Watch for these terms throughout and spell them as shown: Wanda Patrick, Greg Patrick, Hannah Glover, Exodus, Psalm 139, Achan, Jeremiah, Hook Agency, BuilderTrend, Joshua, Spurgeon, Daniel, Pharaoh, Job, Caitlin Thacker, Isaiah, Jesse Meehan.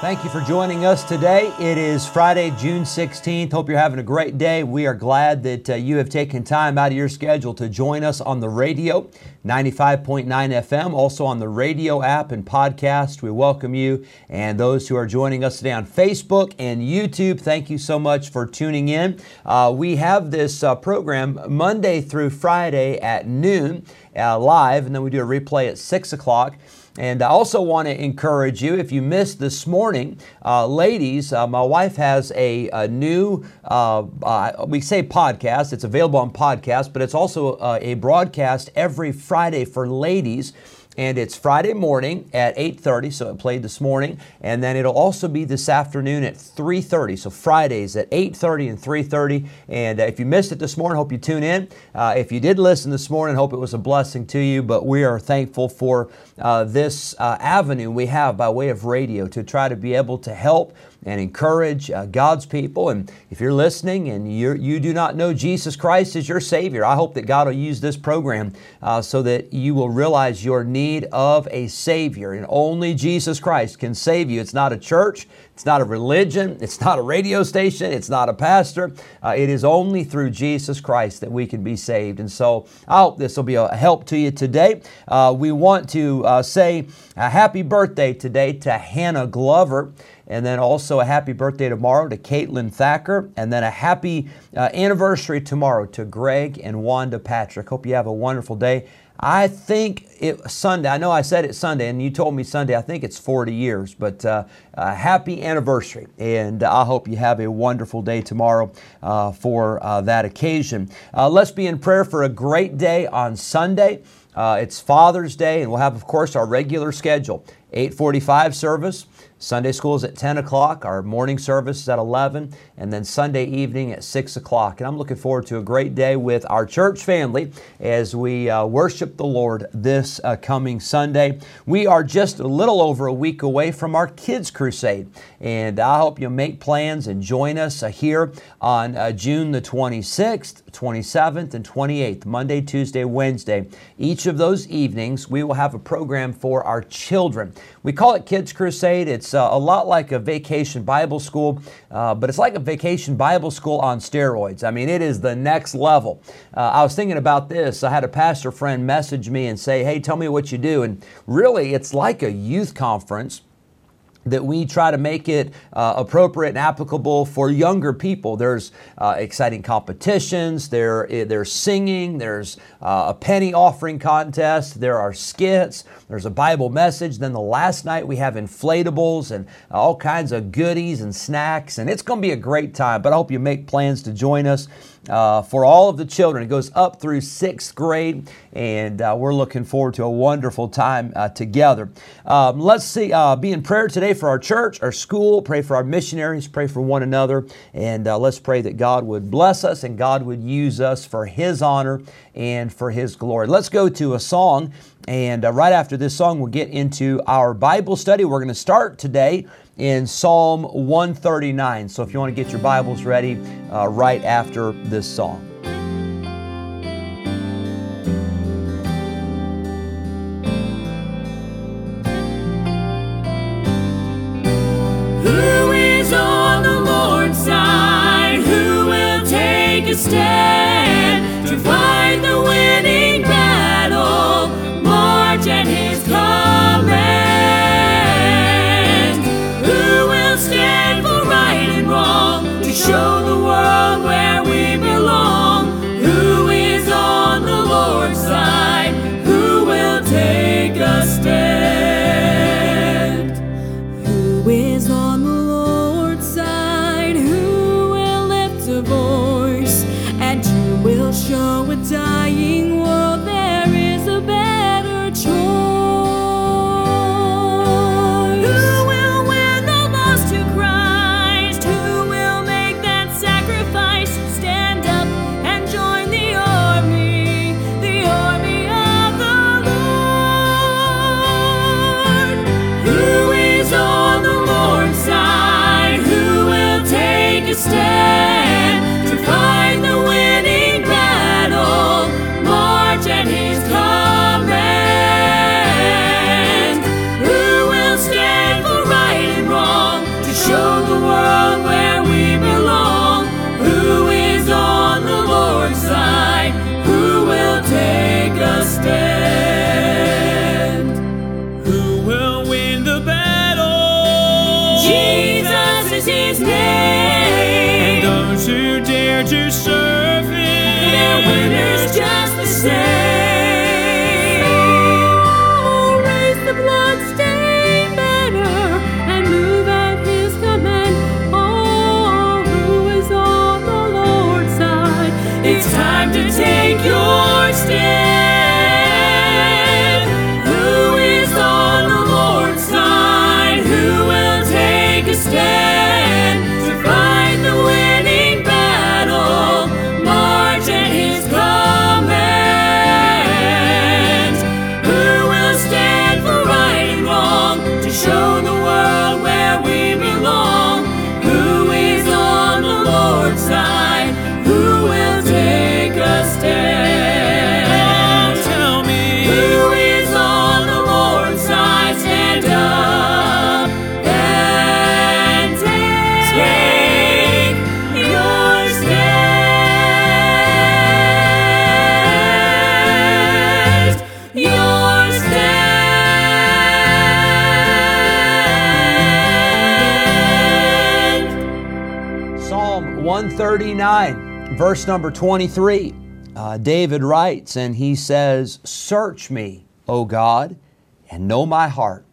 Thank you for joining us today. It is Friday, June 16th. Hope you're having a great day. We are glad that you have taken time out of your schedule to join us on the radio, 95.9 FM, also on the radio app and podcast. We welcome you and those who are joining us today on Facebook and YouTube. Thank you so much for tuning in. We have this program Monday through Friday at noon live, and then we do a replay at 6 o'clock. And I also want to encourage you, if you missed this morning, ladies, my wife has a new, we say podcast, it's available on podcast, but it's also a broadcast every Friday for ladies. And it's Friday morning at 8:30, so it played this morning. And then it'll also be this afternoon at 3:30, so Fridays at 8:30 and 3:30. And if you missed it this morning, hope you tune in. If you did listen this morning, hope it was a blessing to you. But we are thankful for this avenue we have by way of radio to try to be able to help and encourage God's people. And if you're listening and you do not know Jesus Christ as your Savior, I hope that God will use this program so that you will realize your need of a Savior. And only Jesus Christ can save you. It's not a church. It's not a religion. It's not a radio station. It's not a pastor. It is only through Jesus Christ that we can be saved. And so I hope this will be a help to you today. We want to say a happy birthday today to Hannah Glover. And then also a happy birthday tomorrow to Caitlin Thacker. And then a happy anniversary tomorrow to Greg and Wanda Patrick. Hope you have a wonderful day. I think it's Sunday. I know I said it Sunday, and you told me Sunday. I think it's 40 years, but happy anniversary. And I hope you have a wonderful day tomorrow for that occasion. Let's be in prayer for a great day on Sunday. It's Father's Day, and we'll have, of course, our regular schedule. 8:45 service. Sunday school is at 10 o'clock. Our morning service is at 11, and then Sunday evening at 6 o'clock. And I'm looking forward to a great day with our church family as we worship the Lord this coming Sunday. We are just a little over a week away from our Kids Crusade, and I hope you'll make plans and join us here on June the 26th, 27th, and 28th, Monday, Tuesday, Wednesday. Each of those evenings, we will have a program for our children. We call it Kids Crusade. It's a lot like a vacation Bible school, but it's like a vacation Bible school on steroids. I mean, it is the next level. I was thinking about this. I had a pastor friend message me and say, hey, tell me what you do. And really, it's like a youth conference that we try to make it appropriate and applicable for younger people. There's exciting competitions, there's singing, there's a penny offering contest, there are skits, there's a Bible message. Then the last night we have inflatables and all kinds of goodies and snacks, and it's going to be a great time, but I hope you make plans to join us. For all of the children. It goes up through 6th grade, and we're looking forward to a wonderful time together. Let's see, be in prayer today for our church, our school, pray for our missionaries, pray for one another, and let's pray that God would bless us and God would use us for His honor and for His glory. Let's go to a song, and right after this song, we'll get into our Bible study. We're going to start today in Psalm 139. So if you want to get your Bibles ready right after this song. Who is on the Lord's side? Who will take a stand to fight the winning battle? March at His command. Show the world where we belong. Who is on the Lord's side? Who will take a stand? Who is on the Lord's side? Who will lift a voice at sinners just the same. I'll raise the blood-stained banner and move at his command. Oh, who is on the Lord's side? It's time to take your stand. Who is on the Lord's side? Who will take a stand? Psalm 139, verse number 23, David writes, and he says, "Search me, O God, and know my heart.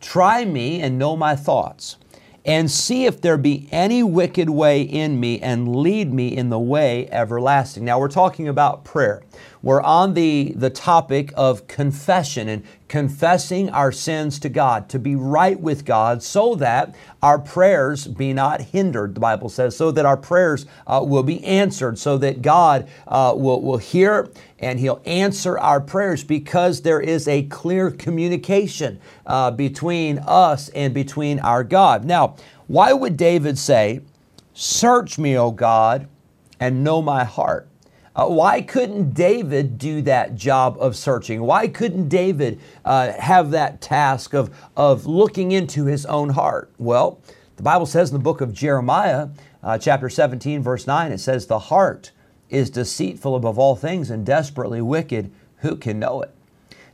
Try me and know my thoughts, and see if there be any wicked way in me, and lead me in the way everlasting." Now, we're talking about prayer. We're on the topic of confession and confessing our sins to God, to be right with God so that our prayers be not hindered, the Bible says, so that our prayers will be answered, so that God will hear and He'll answer our prayers, because there is a clear communication between us and between our God. Now, why would David say, "Search me, O God, and know my heart"? Why couldn't David do that job of searching? Why couldn't David have that task of looking into his own heart? Well, the Bible says in the book of Jeremiah, chapter 17, verse 9, it says, "The heart is deceitful above all things and desperately wicked. Who can know it?"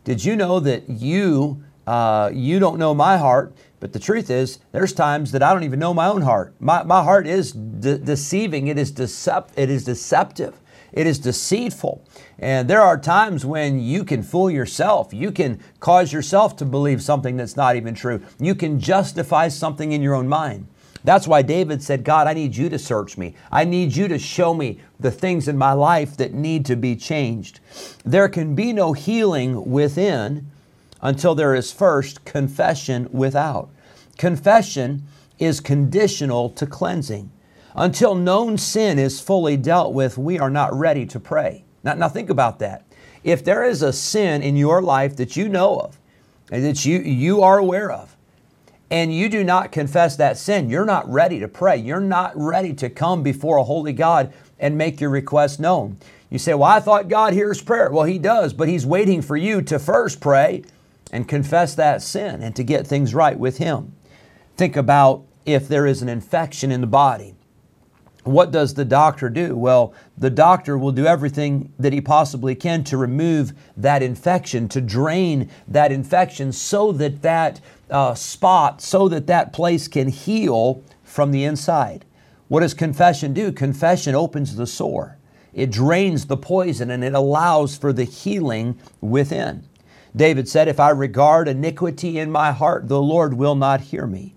Did you know that you don't know my heart? But the truth is, there's times that I don't even know my own heart. My heart is deceiving. It is deceptive. It is deceitful. And there are times when you can fool yourself. You can cause yourself to believe something that's not even true. You can justify something in your own mind. That's why David said, "God, I need you to search me. I need you to show me the things in my life that need to be changed." There can be no healing within until there is first confession without. Confession is conditional to cleansing. Until known sin is fully dealt with, we are not ready to pray. Now think about that. If there is a sin in your life that you know of, and that you are aware of, and you do not confess that sin, you're not ready to pray. You're not ready to come before a holy God and make your request known. You say, "Well, I thought God hears prayer." Well, He does, but He's waiting for you to first pray and confess that sin and to get things right with Him. Think about if there is an infection in the body. What does the doctor do? Well, the doctor will do everything that he possibly can to remove that infection, to drain that infection so that that place can heal from the inside. What does confession do? Confession opens the sore. It drains the poison and it allows for the healing within. David said, "If I regard iniquity in my heart, the Lord will not hear me."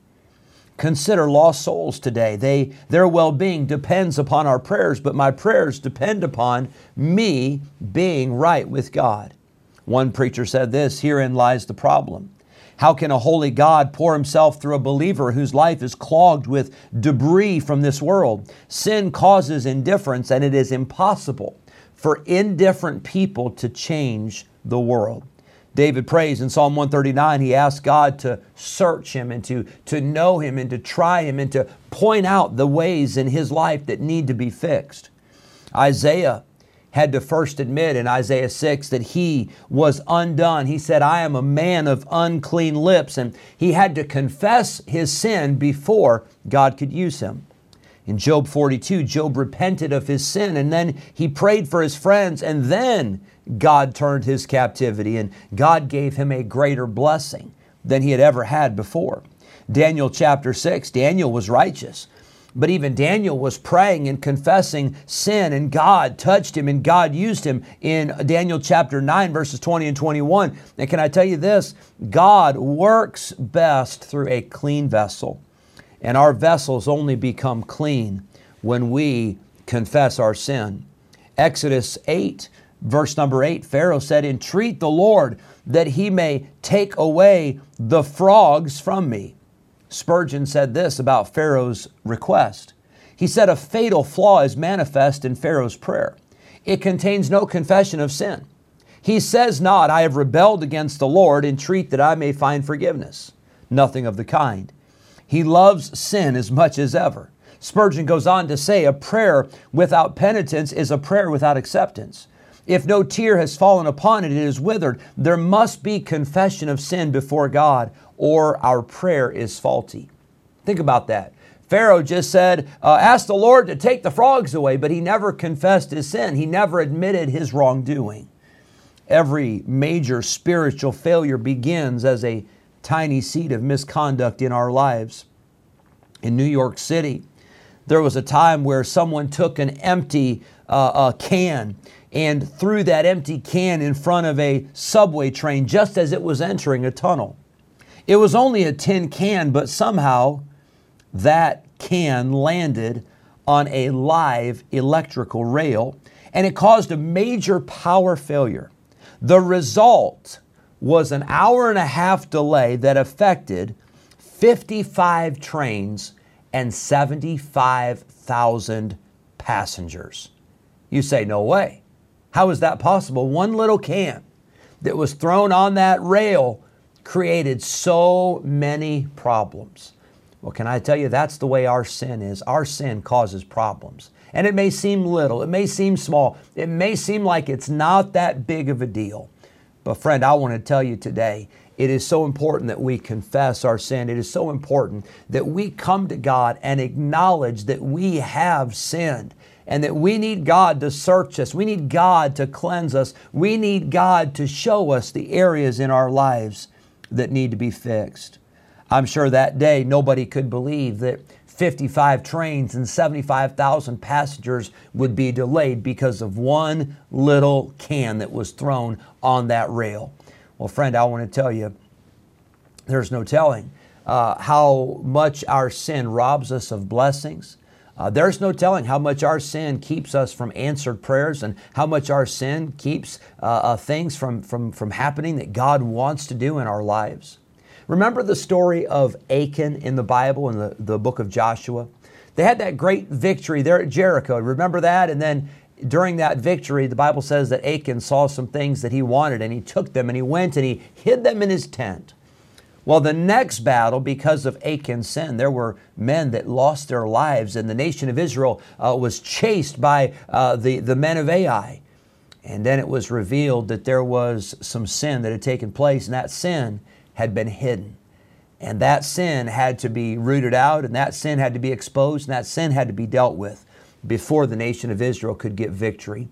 Consider lost souls today. Their well-being depends upon our prayers, but my prayers depend upon me being right with God. One preacher said this, "Herein lies the problem. How can a holy God pour Himself through a believer whose life is clogged with debris from this world? Sin causes indifference, and it is impossible for indifferent people to change the world." David prays in Psalm 139, he asks God to search him and to know him and to try him and to point out the ways in his life that need to be fixed. Isaiah had to first admit in Isaiah 6 that he was undone. He said, "I am a man of unclean lips," and he had to confess his sin before God could use him. In Job 42, Job repented of his sin, and then he prayed for his friends, and then God turned his captivity, and God gave him a greater blessing than he had ever had before. Daniel chapter 6, Daniel was righteous. But even Daniel was praying and confessing sin, and God touched him and God used him in Daniel chapter 9, verses 20 and 21. And can I tell you this? God works best through a clean vessel, and our vessels only become clean when we confess our sin. Exodus 8, verse number 8, Pharaoh said, "Entreat the Lord that he may take away the frogs from me." Spurgeon said this about Pharaoh's request. He said, "A fatal flaw is manifest in Pharaoh's prayer. It contains no confession of sin. He says not, 'I have rebelled against the Lord, entreat that I may find forgiveness.' Nothing of the kind. He loves sin as much as ever." Spurgeon goes on to say, "A prayer without penitence is a prayer without acceptance. If no tear has fallen upon it, it is withered. There must be confession of sin before God, or our prayer is faulty." Think about that. Pharaoh just said, ask the Lord to take the frogs away, but he never confessed his sin. He never admitted his wrongdoing. Every major spiritual failure begins as a tiny seed of misconduct in our lives. In New York City, there was a time where someone took an empty can and threw that empty can in front of a subway train just as it was entering a tunnel. It was only a tin can, but somehow that can landed on a live electrical rail, and it caused a major power failure. The result was an hour and a half delay that affected 55 trains and 75,000 passengers. You say, no way. How is that possible? One little can that was thrown on that rail created so many problems. Well, can I tell you, that's the way our sin is. Our sin causes problems. And it may seem little, it may seem small, it may seem like it's not that big of a deal. But friend, I want to tell you today, it is so important that we confess our sin. It is so important that we come to God and acknowledge that we have sinned and that we need God to search us. We need God to cleanse us. We need God to show us the areas in our lives that need to be fixed. I'm sure that day nobody could believe that 55 trains and 75,000 passengers would be delayed because of one little can that was thrown on that rail. Well, friend, I want to tell you, there's no telling how much our sin robs us of blessings. There's no telling how much our sin keeps us from answered prayers and how much our sin keeps things from happening that God wants to do in our lives. Remember the story of Achan in the Bible, in the book of Joshua? They had that great victory there at Jericho. Remember that? And then during that victory, the Bible says that Achan saw some things that he wanted, and he took them, and he went and he hid them in his tent. Well, the next battle, because of Achan's sin, there were men that lost their lives, and the nation of Israel was chased by the men of Ai. And then it was revealed that there was some sin that had taken place, and that sin had been hidden. And that sin had to be rooted out, and that sin had to be exposed, and that sin had to be dealt with before the nation of Israel could get victory.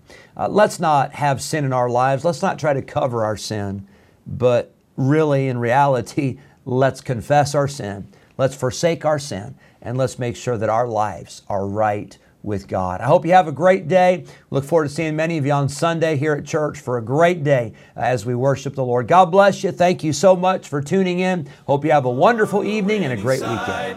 Let's not have sin in our lives. Let's not try to cover our sin, but really in reality, let's confess our sin. Let's forsake our sin, and let's make sure that our lives are right with God. I hope you have a great day. Look forward to seeing many of you on Sunday here at church for a great day as we worship the Lord. God bless you. Thank you so much for tuning in. Hope you have a wonderful evening and a great weekend.